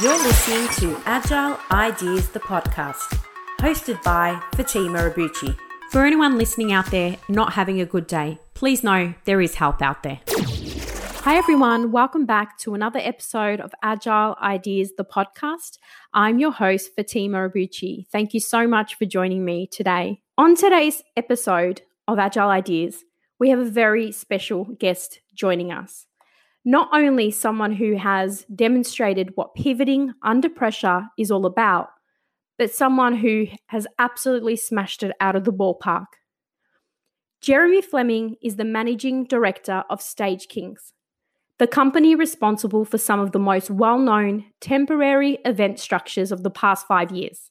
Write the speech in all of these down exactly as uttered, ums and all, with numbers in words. You're listening to Agile Ideas, the podcast, hosted by Fatima Ribucci. For anyone listening out there not having a good day, please know there is help out there. Hi everyone, welcome back to another episode of Agile Ideas, the podcast. I'm your host, Fatima Ribucci. Thank you so much for joining me today. On today's episode of Agile Ideas, we have a very special guest joining us. Not only someone who has demonstrated what pivoting under pressure is all about, but someone who has absolutely smashed it out of the ballpark. Jeremy Fleming is the managing director of Stage Kings, the company responsible for some of the most well-known temporary event structures of the past five years,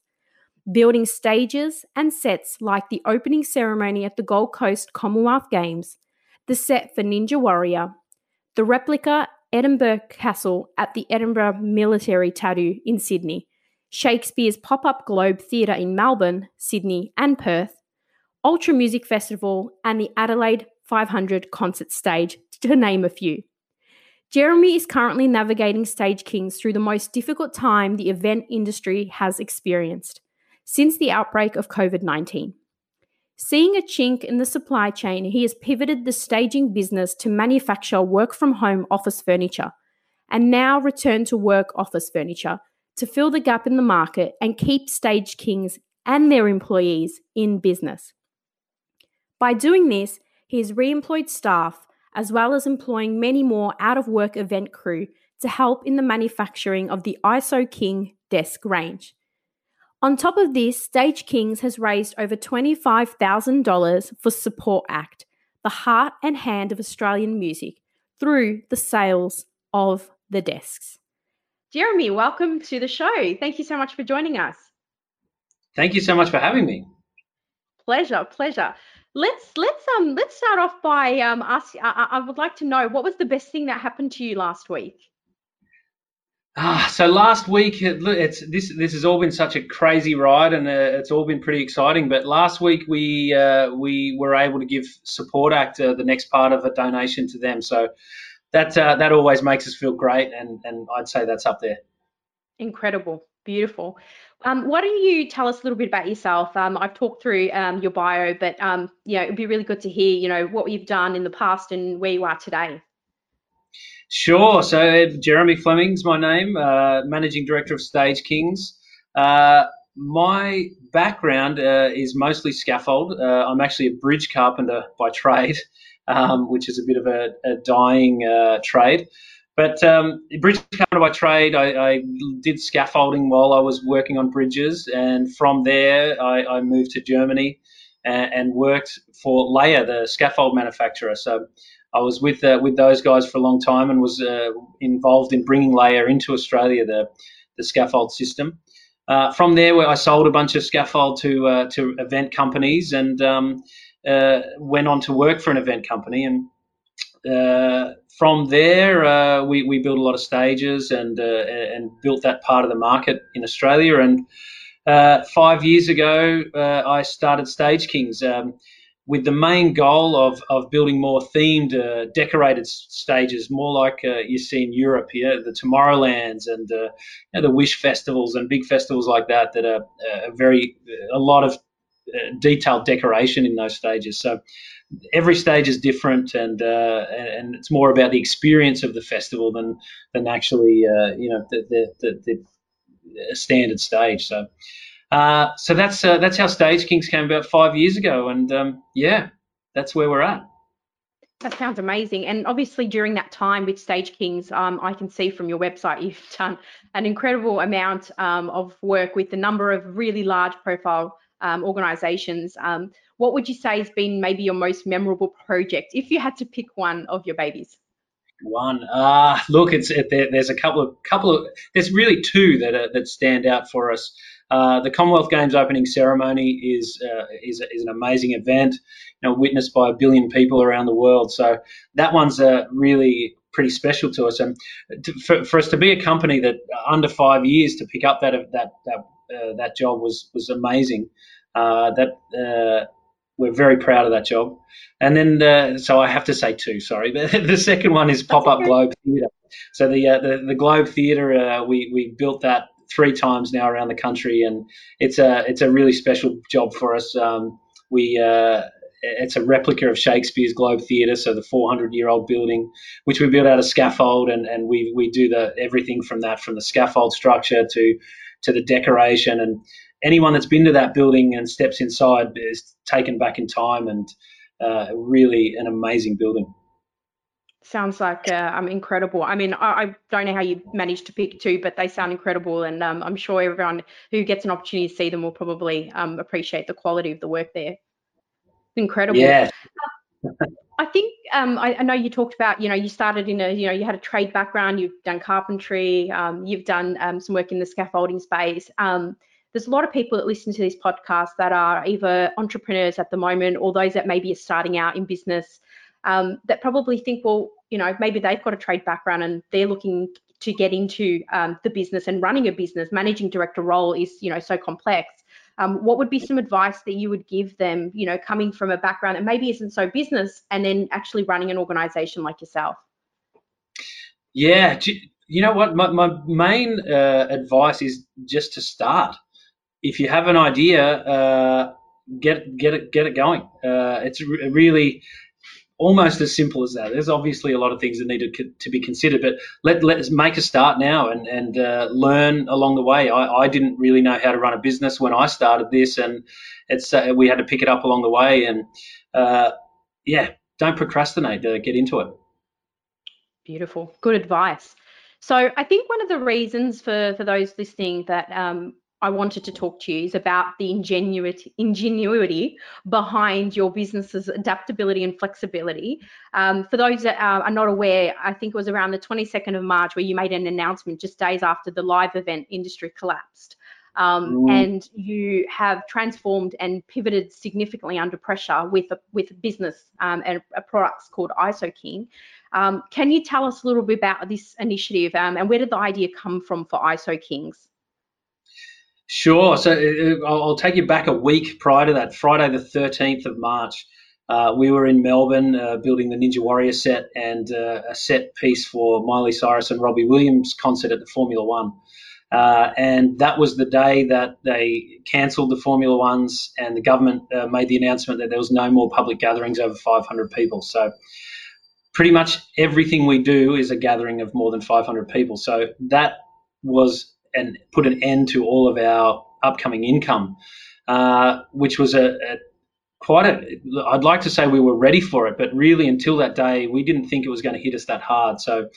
building stages and sets like the opening ceremony at the Gold Coast Commonwealth Games, the set for Ninja Warrior, the replica Edinburgh Castle at the Edinburgh Military Tattoo in Sydney, Shakespeare's Pop-Up Globe Theatre in Melbourne, Sydney and Perth, Ultra Music Festival and the Adelaide five hundred concert stage, to name a few. Jeremy is currently navigating Stage Kings through the most difficult time the event industry has experienced since the outbreak of covid nineteen. Seeing a chink in the supply chain, he has pivoted the staging business to manufacture work-from-home office furniture and now return to work office furniture to fill the gap in the market and keep Stage Kings and their employees in business. By doing this, he has re-employed staff as well as employing many more out-of-work event crew to help in the manufacturing of the I S O King desk range. On top of this, Stage Kings has raised over twenty-five thousand dollars for Support Act, the heart and hand of Australian music, through the sales of the desks. Jeremy, welcome to the show. Thank you so much for joining us. Thank you so much for having me. Pleasure, pleasure. Let's let's um let's start off by um ask. I, I would like to know, what was the best thing that happened to you last week? Ah, so last week, it, it's this. This has all been such a crazy ride, and uh, it's all been pretty exciting. But last week, we uh, we were able to give Support Act uh, the next part of a donation to them. So that uh, that always makes us feel great, and and I'd say that's up there. Incredible, beautiful. Um, why don't you tell us a little bit about yourself? Um, I've talked through um, your bio, but um, you know, it'd be really good to hear, you know, what you've done in the past and where you are today. Sure. So Jeremy Fleming's my name, uh, Managing Director of Stage Kings. Uh, my background uh, is mostly scaffold. Uh, I'm actually a bridge carpenter by trade, um, which is a bit of a, a dying uh, trade. But um, bridge carpenter by trade, I, I did scaffolding while I was working on bridges, and from there I, I moved to Germany and, and worked for Layher, the scaffold manufacturer. So I was with uh, with those guys for a long time and was uh, involved in bringing Layher into Australia, the the scaffold system. Uh, from there, where I sold a bunch of scaffold to uh, to event companies and um, uh, went on to work for an event company. And uh, from there, uh, we we built a lot of stages and uh, and built that part of the market in Australia. And uh, five years ago, uh, I started Stage Kings. Um, with the main goal of, of building more themed, uh, decorated stages, more like uh, you see in Europe here, yeah? The Tomorrowlands and uh, you know, the Wish festivals and big festivals like that, that are uh, very a lot of uh, detailed decoration in those stages. So every stage is different, and uh, and it's more about the experience of the festival than than actually uh, you know the the, the the standard stage. So. Uh, so that's uh, that's how Stage Kings came about five years ago, and um, yeah, that's where we're at. That sounds amazing. And obviously during that time with Stage Kings, um, I can see from your website you've done an incredible amount um, of work with a number of really large profile um, organisations. Um, what would you say has been maybe your most memorable project, if you had to pick one of your babies? One. Ah, look, it's it, there, there's a couple of couple of there's really two that are, that stand out for us. Uh, the Commonwealth Games opening ceremony is uh, is is an amazing event, you know, witnessed by a billion people around the world. So that one's uh, really pretty special to us, and to, for, for us to be a company that under five years to pick up that that that uh, that job was was amazing. Uh, that uh, we're very proud of that job. And then, uh, so I have to say two, sorry. The, the second one is Pop Up okay. Globe Theatre. So the, uh, the the Globe Theatre, uh, we we built that three times now around the country, and it's a it's a really special job for us. Um, we uh, it's a replica of Shakespeare's Globe Theatre, so the four hundred year old building, which we built out of scaffold, and and we we do the everything from that, from the scaffold structure to to the decoration. And anyone that's been to that building and steps inside is taken back in time, and uh, really an amazing building. Sounds like uh, um, incredible. I mean, I, I don't know how you managed to pick two, but they sound incredible, and um, I'm sure everyone who gets an opportunity to see them will probably um, appreciate the quality of the work there. Incredible. Yeah. I think um, I, I know you talked about, you know, you started in a, you know, you had a trade background, you've done carpentry, um, you've done um, some work in the scaffolding space. Um, there's a lot of people that listen to this podcast that are either entrepreneurs at the moment or those that maybe are starting out in business, um, that probably think, well, you know, maybe they've got a trade background and they're looking to get into um, the business, and running a business, managing director role is, you know, so complex. Um, what would be some advice that you would give them, you know, coming from a background that maybe isn't so business and then actually running an organisation like yourself? Yeah, you know what, my, my main uh, advice is just to start. If you have an idea, uh, get get it get it going. Uh, it's really almost as simple as that. There's obviously a lot of things that need to, to be considered, but let let's make a start now and and uh, learn along the way. I, I didn't really know how to run a business when I started this, and it's uh, we had to pick it up along the way. And uh, yeah, don't procrastinate. Uh, get into it. Beautiful, good advice. So I think one of the reasons for for those listening that um, I wanted to talk to you is about the ingenuity, ingenuity behind your business's adaptability and flexibility. Um, for those that uh, are not aware, I think it was around the twenty-second of March where you made an announcement just days after the live event industry collapsed. Um, mm. And you have transformed and pivoted significantly under pressure with a, with a business um, and a products called I S O King. Um, can you tell us a little bit about this initiative um, and where did the idea come from for I S O Kings? Sure. So I'll take you back a week prior to that, Friday the thirteenth of March. Uh, we were in Melbourne uh, building the Ninja Warrior set and uh, a set piece for Miley Cyrus and Robbie Williams' concert at the Formula One. Uh, and that was the day that they cancelled the Formula Ones and the government uh, made the announcement that there was no more public gatherings over five hundred people. So pretty much everything we do is a gathering of more than five hundred people. So that was and put an end to all of our upcoming income, uh, which was a, a quite a, I'd like to say we were ready for it, but really until that day, we didn't think it was going to hit us that hard. So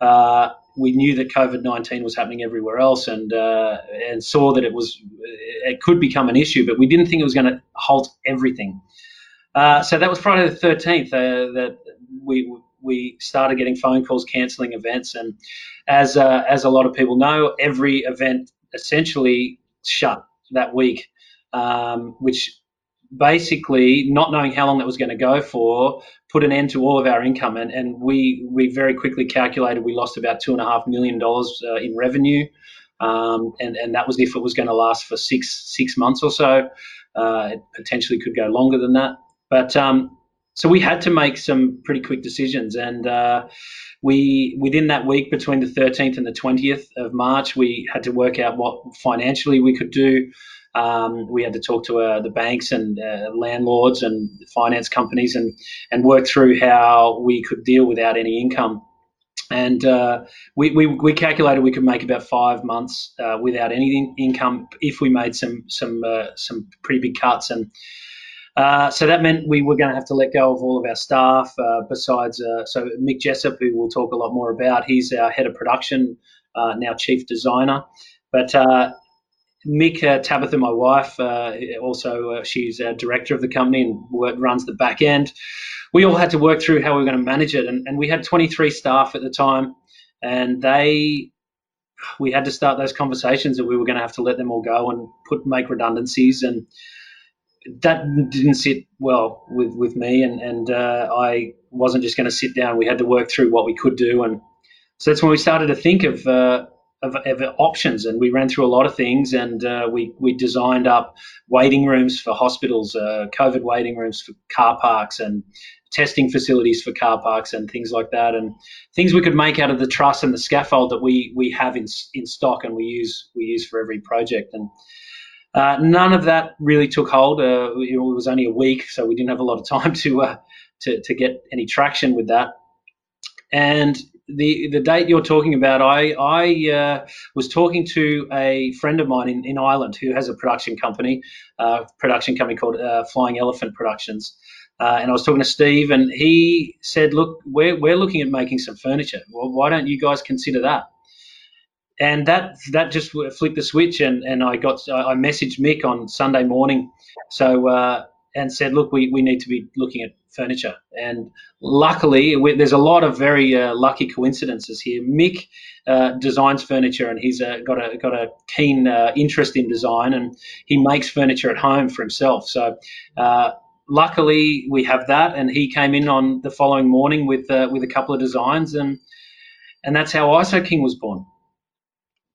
uh, we knew that COVID nineteen was happening everywhere else and uh, and saw that it was it could become an issue, but we didn't think it was going to halt everything. Uh, so that was Friday the thirteenth uh, that we we started getting phone calls cancelling events, and as uh, as a lot of people know, every event essentially shut that week, um, which basically, not knowing how long that was going to go for, put an end to all of our income, and and we we very quickly calculated we lost about two and a half million dollars uh, in revenue, um, and and that was if it was going to last for six six months or so. Uh, it potentially could go longer than that, but. Um, So we had to make some pretty quick decisions, and uh, we within that week between the thirteenth and the twentieth of March, we had to work out what financially we could do. Um, we had to talk to uh, the banks and uh, landlords and finance companies, and and work through how we could deal without any income. And uh, we, we we calculated we could make about five months uh, without any income if we made some some uh, some pretty big cuts and. Uh, so that meant we were going to have to let go of all of our staff. Uh, besides, uh, so Mick Jessup, who we'll talk a lot more about, he's our head of production, uh, now chief designer. But uh, Mick, uh, Tabitha, my wife, uh, also uh, she's our director of the company and work, runs the back end. We all had to work through how we were going to manage it, and, and we had twenty-three staff at the time, and they. We had to start those conversations that we were going to have to let them all go and put make redundancies and. That didn't sit well with, with me, and, and uh, I wasn't just going to sit down. We had to work through what we could do, and so that's when we started to think of uh, of, of options, and we ran through a lot of things, and uh, we we designed up waiting rooms for hospitals, uh, COVID waiting rooms for car parks, and testing facilities for car parks, and things like that, and things we could make out of the truss and the scaffold that we we have in in stock and we use we use for every project. And uh, none of that really took hold. Uh, it was only a week, so we didn't have a lot of time to uh, to to get any traction with that. And the the date you're talking about, I I uh, was talking to a friend of mine in, in Ireland who has a production company, uh, production company called uh, Flying Elephant Productions. Uh, and I was talking to Steve, and he said, look, we're, we're looking at making some furniture. Well, why don't you guys consider that? And that that just flipped the switch, and, and I got I messaged Mick on Sunday morning so uh, and said, look, we, we need to be looking at furniture. And luckily, we, there's a lot of very uh, lucky coincidences here. Mick uh, designs furniture, and he's uh, got a got a keen uh, interest in design, and he makes furniture at home for himself. So uh luckily, we have that, and he came in on the following morning with uh, with a couple of designs, and and that's how I S O King was born.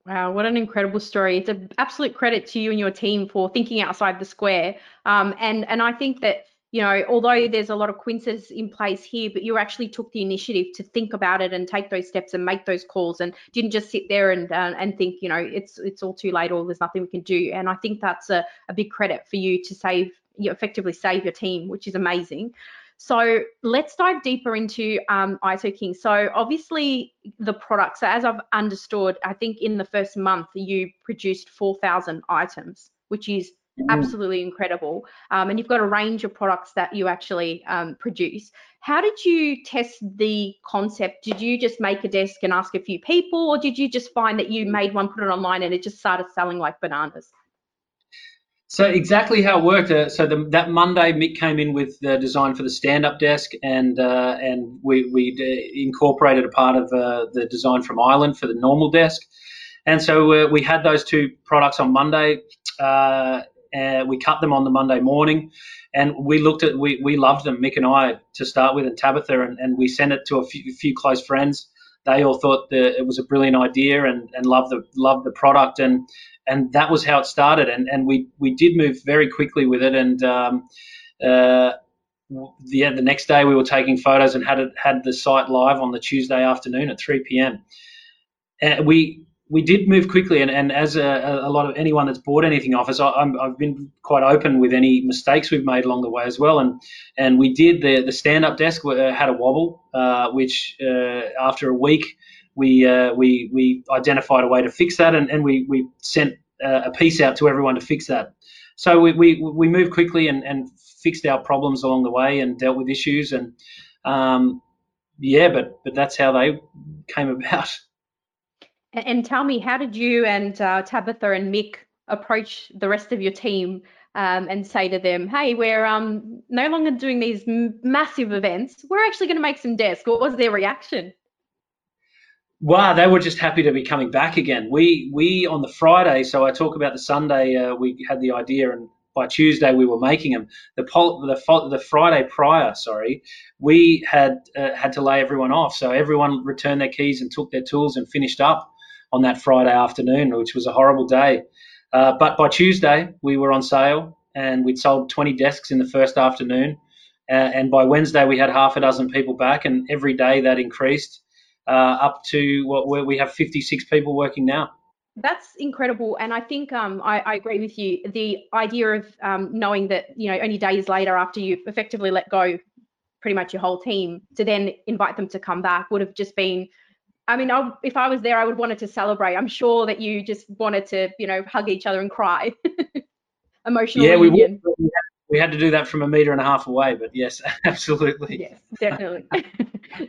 Wow, what an incredible story! It's an absolute credit to you and your team for thinking outside the square. Um, and and I think that, you know, although there's a lot of coincidences in place here, but you actually took the initiative to think about it and take those steps and make those calls, and didn't just sit there and uh, and think, you know, it's it's all too late or there's nothing we can do. And I think that's a, a big credit for you to save. You effectively save your team, which is amazing. So let's dive deeper into um, I S O King. So obviously the products, so as I've understood, I think in the first month you produced four thousand items, which is absolutely incredible. Um, and you've got a range of products that you actually um, produce. How did you test the concept? Did you just make a desk and ask a few people, or did you just find that you made one, put it online, and it just started selling like bananas? So exactly how it worked. Uh, so the, that Monday, Mick came in with the design for the stand-up desk, and uh, and we we incorporated a part of uh, the design from Ireland for the normal desk. And so uh, we had those two products on Monday. Uh, and we cut them on the Monday morning, and we looked at we we loved them, Mick and I, to start with, and Tabitha, and, and we sent it to a few, few close friends. They all thought that it was a brilliant idea, and, and loved the loved the product, and and that was how it started. And, and we we did move very quickly with it, and um, uh, the the next day we were taking photos and had it, had the site live on the Tuesday afternoon at three p m And we we did move quickly, and, and as a, a lot of anyone that's bought anything off us, I, I'm, I've been quite open with any mistakes we've made along the way as well. And and we did the the stand up desk had a wobble, uh, which uh, after a week we uh, we we identified a way to fix that, and, and we we sent uh, a piece out to everyone to fix that. So we we, we moved quickly and, and fixed our problems along the way and dealt with issues, and um, yeah, but but that's how they came about. And tell me, how did you and uh, Tabitha and Mick approach the rest of your team um, and say to them, hey, we're um, no longer doing these m massive events. We're actually going to make some desks. What was their reaction? Wow, they were just happy to be coming back again. We, we on the Friday, so I talk about the Sunday, uh, we had the idea, and by Tuesday we were making them. The, pol the, the Friday prior, sorry, we had, uh, had to lay everyone off. So everyone returned their keys and took their tools and finished up on that Friday afternoon, which was a horrible day. Uh, but by Tuesday, we were on sale, and we'd sold twenty desks in the first afternoon. Uh, and by Wednesday, we had half a dozen people back, and every day that increased uh, up to what where we have fifty-six people working now. That's incredible, and I think um, I, I agree with you. The idea of um, knowing that, you know, only days later after you effectively let go pretty much your whole team, to then invite them to come back would have just been, I mean, I, if I was there, I would wanted to celebrate. I'm sure that you just wanted to, you know, hug each other and cry. Emotional yeah, union. We, would, we had to do that from a metre and a half away, but yes, absolutely. Yes, definitely.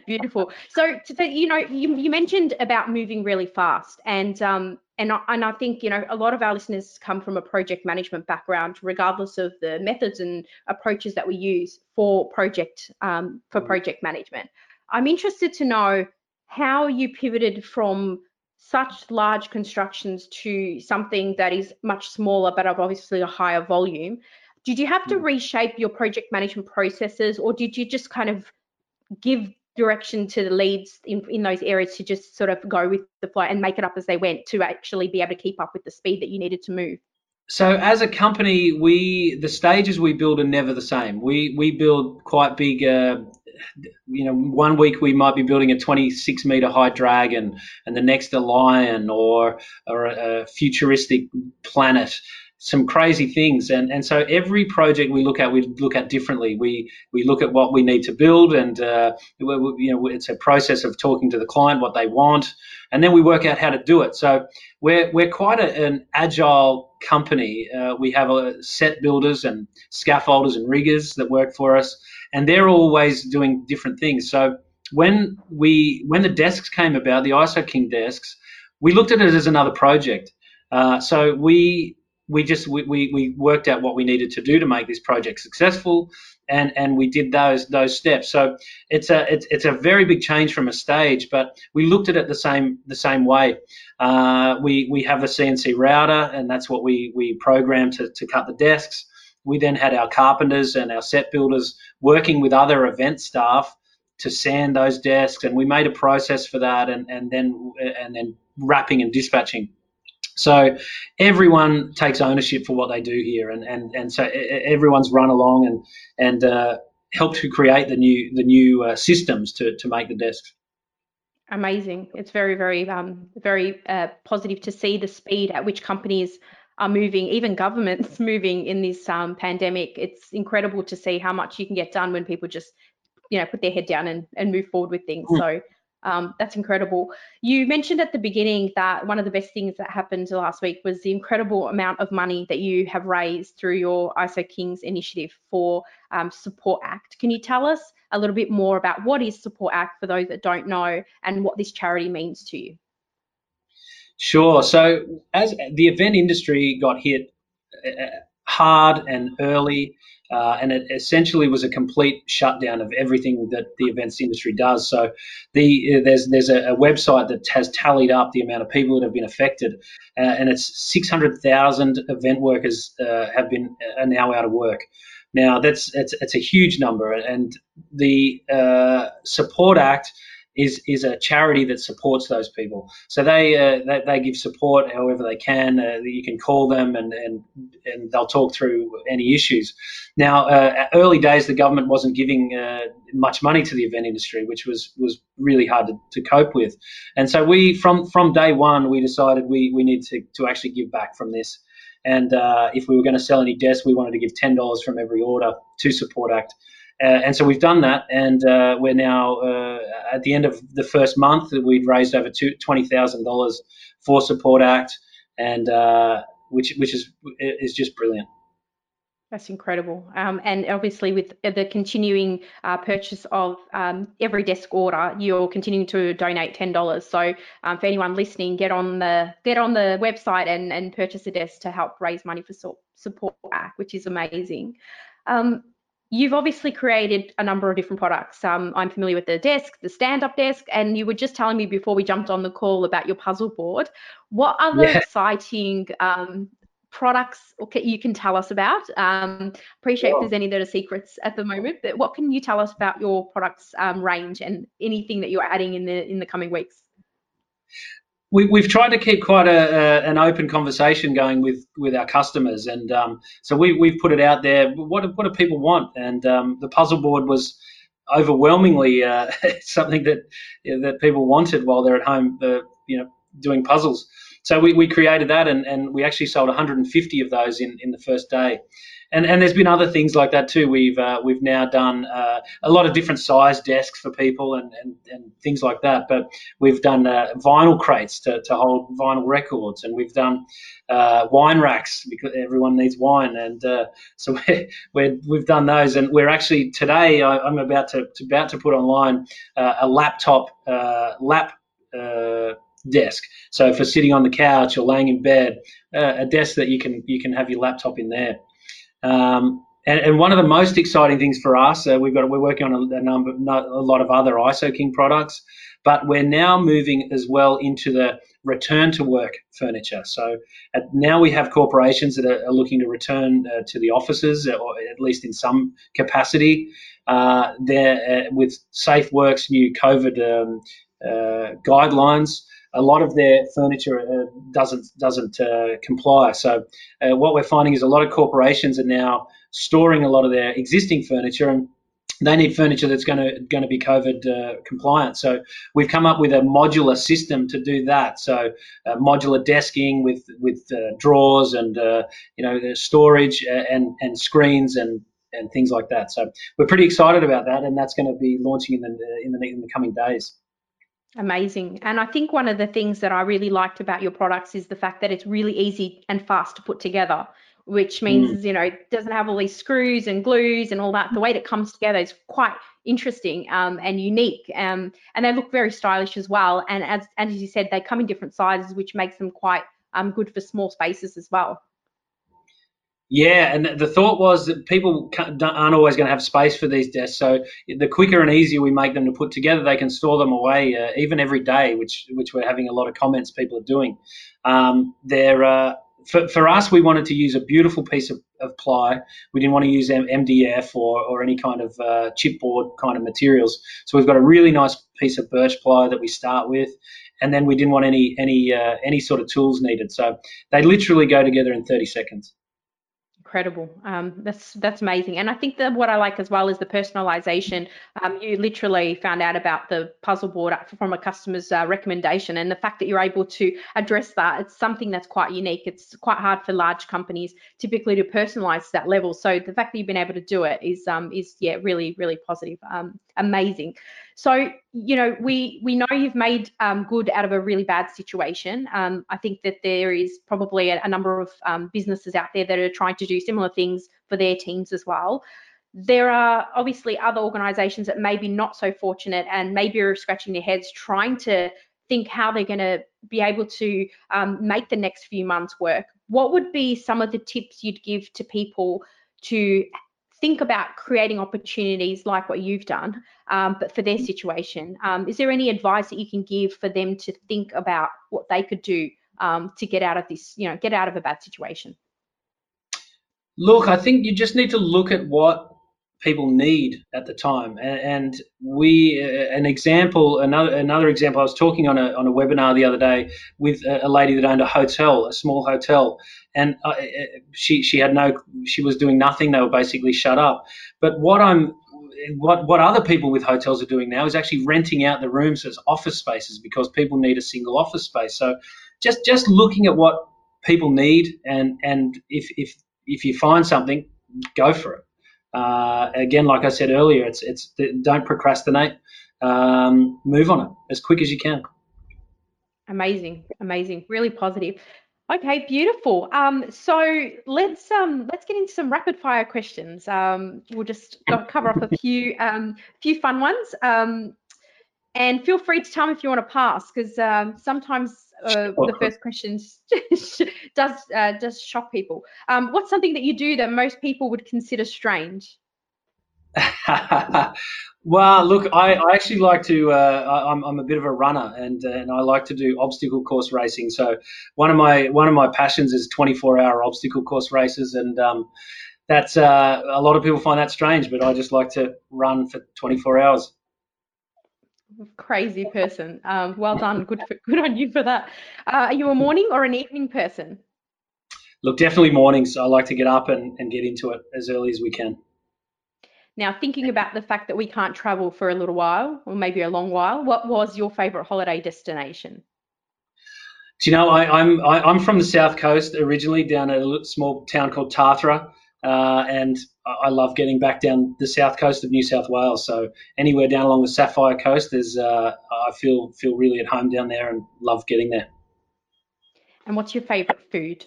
Beautiful. So, so, you know, you, you mentioned about moving really fast, and um, and I, and I think, you know, a lot of our listeners come from a project management background, regardless of the methods and approaches that we use for project um, for project management. I'm interested to know how you pivoted from such large constructions to something that is much smaller but of obviously a higher volume. Did you have to reshape your project management processes, or did you just kind of give direction to the leads in, in those areas to just sort of go with the flow and make it up as they went to actually be able to keep up with the speed that you needed to move. So as a company, we the stages we build are never the same. We we build quite big, uh, you know, one week we might be building a twenty-six metre high dragon and the next a lion or, or a, a futuristic planet, some crazy things. And, and so every project we look at, we look at differently. We we look at what we need to build and, uh, you know, it's a process of talking to the client, what they want, and then we work out how to do it. So we're, we're quite a, an agile company. Uh, we have a set builders and scaffolders and riggers that work for us, and they're always doing different things. So when we when the desks came about, the I S O King desks, we looked at it as another project. Uh, so we we just we, we, we worked out what we needed to do to make this project successful, and and we did those those steps. So it's a it's, it's a very big change from a stage, but we looked at it the same the same way. Uh, we we have a C N C router, and that's what we we program to to cut the desks. We then had our carpenters and our set builders working with other event staff to sand those desks, and we made a process for that, and and then and then wrapping and dispatching. So everyone takes ownership for what they do here, and and and so everyone's run along and and uh, helped to create the new the new uh, systems to to make the desks. Amazing! It's very very um very uh, positive to see the speed at which companies are moving, even governments moving in this um, pandemic. It's incredible to see how much you can get done when people just, you know, put their head down and and move forward with things. Mm. So. Um, that's incredible. You mentioned at the beginning that one of the best things that happened last week was the incredible amount of money that you have raised through your I S O Kings initiative for um, Support Act. Can you tell us a little bit more about what is Support Act for those that don't know and what this charity means to you? Sure. So as the event industry got hit hard and early, Uh, and it essentially was a complete shutdown of everything that the events industry does. So the, uh, there's there's a, a website that has tallied up the amount of people that have been affected, uh, and it's six hundred thousand event workers uh, have been are now out of work. Now that's it's it's a huge number, and the uh, Support Act is is a charity that supports those people. So they uh, they, they give support however they can. Uh, you can call them and, and and they'll talk through any issues. Now, uh, early days, the government wasn't giving uh, much money to the event industry, which was was really hard to, to cope with. And so we, from from day one, we decided we, we need to, to actually give back from this. And uh, if we were going to sell any desks, we wanted to give ten dollars from every order to Support Act. Uh, and so we've done that, and uh, we're now uh, at the end of the first month that we'd raised over twenty thousand dollars for Support Act, and uh, which which is is just brilliant. That's incredible, um, and obviously with the continuing uh, purchase of um, every desk order, you're continuing to donate ten dollars. So um, for anyone listening, get on the get on the website and and purchase a desk to help raise money for Support Act, which is amazing. Um, You've obviously created a number of different products. Um, I'm familiar with the desk, the stand-up desk, and you were just telling me before we jumped on the call about your puzzle board. What other yeah. exciting um, products you can tell us about? Um, appreciate sure. if there's any that are secrets at the moment, but what can you tell us about your products um, range and anything that you're adding in the in the coming weeks? We, we've tried to keep quite a, a, an open conversation going with, with our customers, and um, so we, we've put it out there. What, what do people want? And um, the puzzle board was overwhelmingly uh, something that you know, that people wanted while they're at home, uh, you know, doing puzzles. So we, we created that, and, and we actually sold one hundred fifty of those in, in the first day. And, and there's been other things like that too. We've uh, we've now done uh, a lot of different size desks for people and, and, and things like that. But we've done uh, vinyl crates to, to hold vinyl records, and we've done uh, wine racks because everyone needs wine. And uh, so we're, we're, we've done those. And we're actually today I, I'm about to, to about to put online uh, a laptop uh, lap. Uh, desk, so for sitting on the couch or laying in bed, uh, a desk that you can you can have your laptop in there. Um, and, and one of the most exciting things for us, uh, we've got we're working on a, a number a lot of other I S O King products, but we're now moving as well into the return to work furniture. So at, now we have corporations that are, are looking to return uh, to the offices, or at least in some capacity. uh, their, uh, with SafeWorks' new COVID um, uh, guidelines, a lot of their furniture uh, doesn't doesn't uh, comply. So uh, what we're finding is a lot of corporations are now storing a lot of their existing furniture, and they need furniture that's going to going to be COVID uh, compliant. So we've come up with a modular system to do that. So uh, modular desking with with uh, drawers and uh, you know storage and and screens and and things like that. So we're pretty excited about that, and that's going to be launching in the in the in the coming days. Amazing. And I think one of the things that I really liked about your products is the fact that it's really easy and fast to put together, which means, mm. you know, it doesn't have all these screws and glues and all that. The way that it comes together is quite interesting um, and unique. Um, and they look very stylish as well. And as, and as you said, they come in different sizes, which makes them quite um, good for small spaces as well. Yeah, and the thought was that people aren't always going to have space for these desks, so the quicker and easier we make them to put together, they can store them away uh, even every day, which which we're having a lot of comments people are doing. Um, they're, uh, for, for us, we wanted to use a beautiful piece of, of ply. We didn't want to use M D F or, or any kind of uh, chipboard kind of materials, so we've got a really nice piece of birch ply that we start with, and then we didn't want any, any, uh, any sort of tools needed, so they literally go together in thirty seconds. Incredible. Um, that's that's amazing. And I think that what I like as well is the personalization. Um, you literally found out about the puzzle board from a customer's uh, recommendation, and the fact that you're able to address that, it's something that's quite unique. It's quite hard for large companies typically to personalize to that level. So the fact that you've been able to do it is, um, is yeah, really, really positive. Um, amazing. So, you know, we, we know you've made um, good out of a really bad situation. Um, I think that there is probably a, a number of um, businesses out there that are trying to do similar things for their teams as well. There are obviously other organisations that maybe not so fortunate and maybe are scratching their heads trying to think how they're going to be able to um, make the next few months work. What would be some of the tips you'd give to people to think about creating opportunities like what you've done, um, but for their situation? Um, is there any advice that you can give for them to think about what they could do um, to get out of this, you know, get out of a bad situation? Look, I think you just need to look at what people need at the time. And we, an example, another another example, I was talking on a, on a webinar the other day with a lady that owned a hotel, a small hotel. And I, she she had no, she was doing nothing. They were basically shut up. But what I'm, what what other people with hotels are doing now is actually renting out the rooms as office spaces because people need a single office space. So just just looking at what people need, and and if if if you find something, go for it. Uh, again, like I said earlier, it's it's don't procrastinate. Um, move on it as quick as you can. Amazing, amazing, really positive. Okay, beautiful. Um, so let's um, let's get into some rapid fire questions. Um, we'll just cover off a few um, few fun ones, um, and feel free to tell me if you want to pass, because um, sometimes uh, sure. the first question does uh, does shock people. Um, what's something that you do that most people would consider strange? Well, look, I, I actually like to. Uh, I'm, I'm a bit of a runner, and uh, and I like to do obstacle course racing. So one of my one of my passions is twenty-four hour obstacle course races, and um, that's uh, a lot of people find that strange, but I just like to run for twenty-four hours. Crazy person. Um, well done. Good for, good on you for that. Uh, are you a morning or an evening person? Look, definitely mornings. I like to get up and, and get into it as early as we can. Now, thinking about the fact that we can't travel for a little while, or maybe a long while, what was your favourite holiday destination? Do you know, I, I'm I, I'm from the South Coast originally, down at a small town called Tathra, uh, and I love getting back down the South Coast of New South Wales. So anywhere down along the Sapphire Coast, there's uh, I feel feel really at home down there, and love getting there. And what's your favourite food?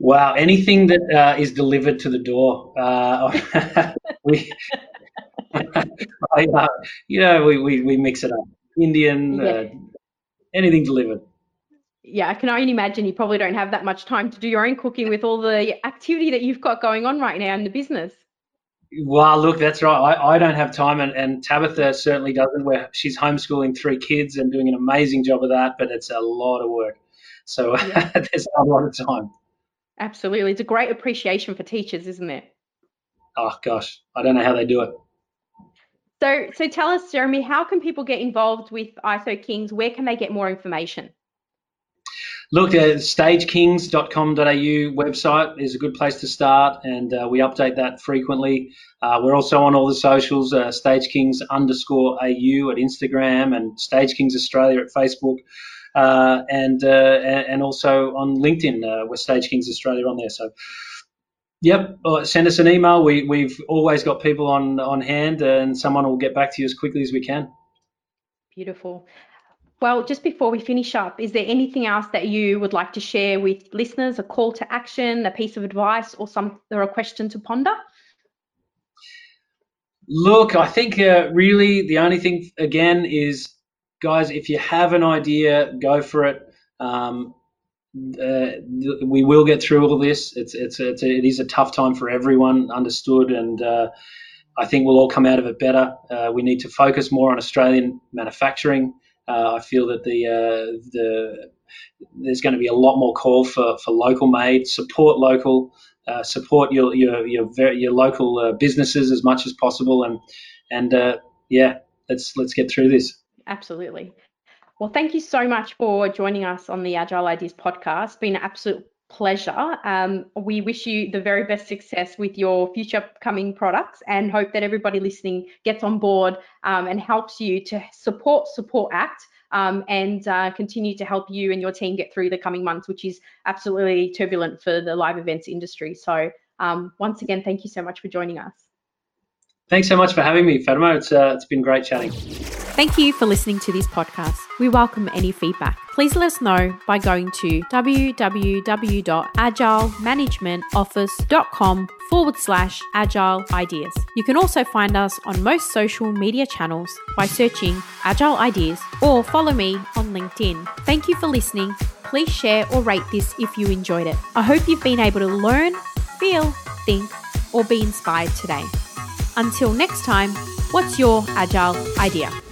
Wow, anything that uh, is delivered to the door. Uh, we, I, uh, you know, we, we, we mix it up. Indian, yeah. uh, anything delivered. Yeah, I can only imagine you probably don't have that much time to do your own cooking with all the activity that you've got going on right now in the business. Well, look, that's right. I, I don't have time, and, and Tabitha certainly doesn't. Where she's homeschooling three kids and doing an amazing job of that, but it's a lot of work. So yeah. There's a lot of time. Absolutely. It's a great appreciation for teachers, isn't it? oh gosh, I don't know how they do it. So, so tell us, Jeremy, how can people get involved with I S O Kings? Where can they get more information? Look, the stage kings dot com dot a u website is a good place to start, and uh, we update that frequently. Uh, we're also on all the socials, uh, stagekings underscore au at Instagram and stagekings Australia at Facebook, uh, and uh, and also on LinkedIn. Uh, we're stagekings Australia on there. So, yep, send us an email. We, we've always got people on, on hand, and someone will get back to you as quickly as we can. Beautiful. Well, just before we finish up, is there anything else that you would like to share with listeners, a call to action, a piece of advice, or some or a question to ponder? Look, I think uh, really the only thing, again, is, guys, if you have an idea, go for it. Um, uh, we will get through all this. It's, it's, it's a, it is a tough time for everyone, understood, and uh, I think we'll all come out of it better. Uh, we need to focus more on Australian manufacturing. Uh, I feel that the uh, the there's going to be a lot more call for, for local made. Support local, uh, support your your your, very, your local uh, businesses as much as possible, and and uh, yeah, let's let's get through this. Absolutely. Well, thank you so much for joining us on the Agile Ideas podcast. It's been an absolute pleasure. Um, we wish you the very best success with your future coming products, and hope that everybody listening gets on board um, and helps you to support Support Act um, and uh, continue to help you and your team get through the coming months, which is absolutely turbulent for the live events industry. So um, once again, thank you so much for joining us. Thanks so much for having me, Fatima. It's, uh, it's been great chatting. Thank you for listening to this podcast. We welcome any feedback. Please let us know by going to www.agilemanagementoffice.com forward slash agile ideas. You can also find us on most social media channels by searching Agile Ideas, or follow me on LinkedIn. Thank you for listening. Please share or rate this if you enjoyed it. I hope you've been able to learn, feel, think, or be inspired today. Until next time, what's your agile idea?